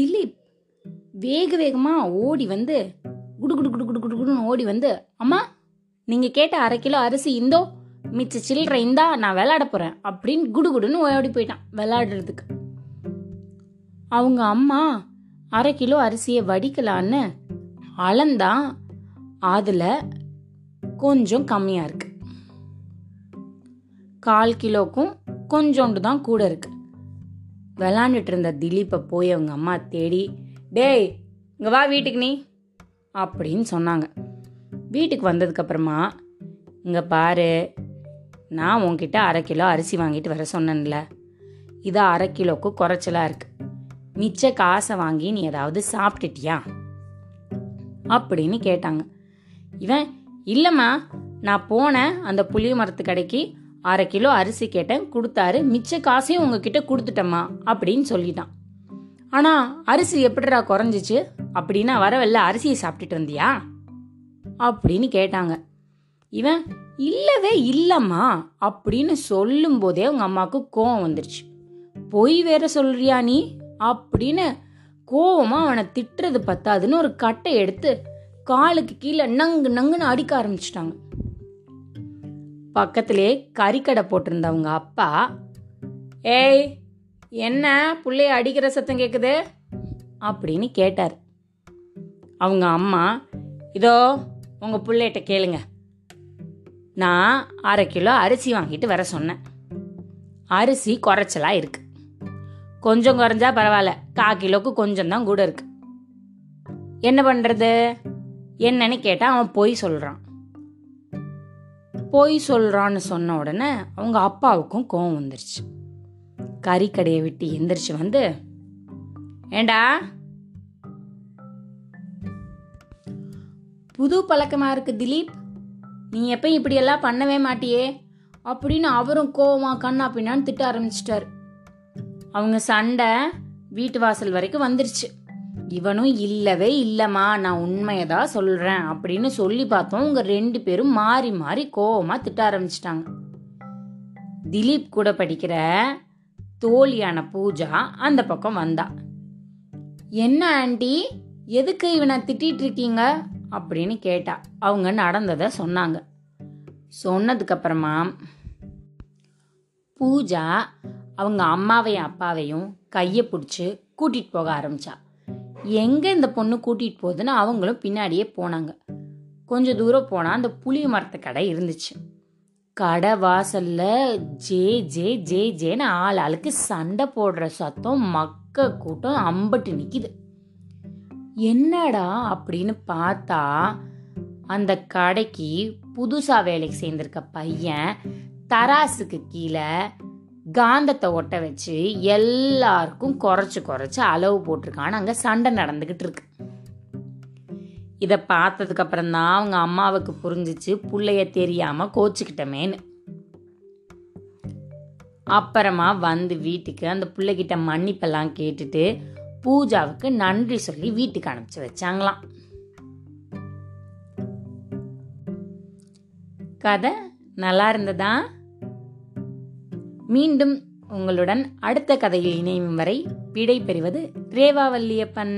திலீப் வேக வேகமாக ஓடி வந்து குடு குடு குடு குடு குடுன்னு ஓடி வந்து, அம்மா நீங்கள் கேட்ட 1/2 கிலோ அரிசி இந்தோ, மிச்ச சில்லற இந்தா, நான் விளையாட போகிறேன் அப்படின்னு குடுகுடுன்னு ஓடி போயிட்டான் விளையாடுறதுக்கு. அவங்க அம்மா 1/2 கிலோ அரிசியை வடிக்கலான்னு அளந்தா, அதில் கொஞ்சம் கம்மியாக இருக்கு. 1/4 கிலோக்கும் கொஞ்சோண்டு தான் கூட இருக்கு. விளாண்டுட்டு இருந்த திலீப்பை போய் அவங்க அம்மா தேடி, டேய் இங்கே வா வீட்டுக்கு நீ அப்படின்னு சொன்னாங்க. வீட்டுக்கு வந்ததுக்கப்புறமா, இங்கே பாரு, நான் உங்ககிட்ட 1/2 கிலோ அரிசி வாங்கிட்டு வர சொன்னேன்ல, இதை 1/2 கிலோவுக்கு குறைச்சலாக இருக்கு, மிச்ச காசை வாங்கி நீ ஏதாவது சாப்பிட்டுட்டியா அப்படின்னு கேட்டாங்க. இவன், இல்லைம்மா, நான் போனேன் அந்த புளிய மரத்து கடைக்கு 1/2 கிலோ அரிசி கேட்டேன், கொடுத்தாரு, மிச்ச காசையும் உங்ககிட்ட கொடுத்துட்டம்மா அப்படின்னு சொல்லிட்டான். ஆனால் அரிசி எப்படிடா குறைஞ்சிச்சு அப்படின்னா, வரவல்ல அரிசியை சாப்பிட்டுட்டு வந்தியா அப்படின்னு கேட்டாங்க. இவன், இல்லவே இல்லைம்மா அப்படின்னு சொல்லும் போதே அவங்க அம்மாவுக்கு கோவம் வந்துருச்சு. பொய் வேற சொல்றியா நீ அப்படின்னு கோவமாக அவனை திட்டுறது பத்தாதுன்னு ஒரு கட்டை எடுத்து காலுக்கு கீழே நங்கு நங்குன்னு அடிக்க ஆரம்பிச்சிட்டாங்க. பக்கத்திலே கறிக்கடை போட்டிருந்தவங்க அப்பா, ஏய் என்ன புள்ளைய அடிக்கிற சத்தம் கேட்குது அப்படின்னு கேட்டார். அவங்க அம்மா, இதோ உங்கள் பிள்ளைகிட்ட கேளுங்க, நான் 1/2 கிலோ அரிசி வாங்கிட்டு வர சொன்னேன், அரிசி குறைச்சலாக இருக்கு, கொஞ்சம் குறைஞ்சா பரவாயில்ல, 1/4 கிலோவுக்கு கொஞ்சம் தான் கூட இருக்கு, என்ன பண்ணுறது என்னன்னு கேட்டால் அவன் போய் சொல்கிறான். போய் சொல்கிறான்னு சொன்ன உடனே அவங்க அப்பாவுக்கும் கோவம் வந்துருச்சு. கறிக்கடையை விட்டு எந்திரிச்சு வந்து, ஏண்டா புது பழக்கமாக இருக்கு திலீப், நீ எப்போ இப்படியெல்லாம் பண்ணவே மாட்டியே அப்படின்னு அவரும் கோவமாக கண்ணா பின்னான்னு திட்ட ஆரம்பிச்சிட்டாரு. அவங்க சண்டை வீட்டு வாசல் வரைக்கும் வந்துருச்சு. இவனும், இல்லவே இல்லைம்மா, நான் உண்மையதான் சொல்கிறேன் அப்படின்னு சொல்லி பார்த்தோம். உங்க 2 பேரும் மாறி மாறி கோவமாக திட்ட ஆரம்பிச்சிட்டாங்க. திலீப் கூட படிக்கிற தோழியான பூஜா அந்த பக்கம் வந்தா, என்ன ஆண்டி எதுக்கு இவனை திட்டிகிட்டு இருக்கீங்க அப்படின்னு கேட்டா. அவங்க நடந்ததை சொன்னாங்க. சொன்னதுக்கப்புறமா பூஜா அவங்க அம்மாவையும் அப்பாவையும் கையை பிடிச்சி கூட்டிகிட்டு போக ஆரம்பித்தா. எங்கே இந்த பொண்ணு கூட்டிகிட்டு போகுதுன்னு அவங்களும் பின்னாடியே போனாங்க. கொஞ்சம் தூரம் போனால் அந்த புளிய மரத்து கடை இருந்துச்சு. கடை வாசலில் ஜே ஜே ஜே ஜேன்னு ஆள் ஆளுக்கு சண்டை போடுற சத்தம், மக்க கூட்டம் அம்பட்டு நிற்கிது. என்னடா அப்படின்னு பார்த்தா, அந்த கடைக்கு புதுசாக வேலைக்கு சேர்ந்துருக்க பையன் தராசுக்கு கீழே காந்தத்தை ஒட்ட வச்சு எல்லாருக்கும் குறைச்சி குறைச்சி அளவு போட்டிருக்கான்னு அங்கே சண்டை நடந்துக்கிட்டு இருக்கு. இதை பார்த்ததுக்கப்புறம் தான் அவங்க அம்மாவுக்கு புரிஞ்சிச்சு, பிள்ளைய தெரியாமல் கோச்சிக்கிட்டமேன்னு. அப்புறமா வந்து வீட்டுக்கு அந்த பிள்ளைகிட்ட மன்னிப்பெல்லாம் கேட்டுட்டு பூஜாவுக்கு நன்றி சொல்லி வீட்டுக்கு அனுப்பிச்சு வச்சாங்களாம். கதை நல்லா இருந்ததா? மீண்டும் உங்களுடன் அடுத்த கதையில் இணையும் வரை விடை பெறுவது ரேவாவல்லியப்பன்.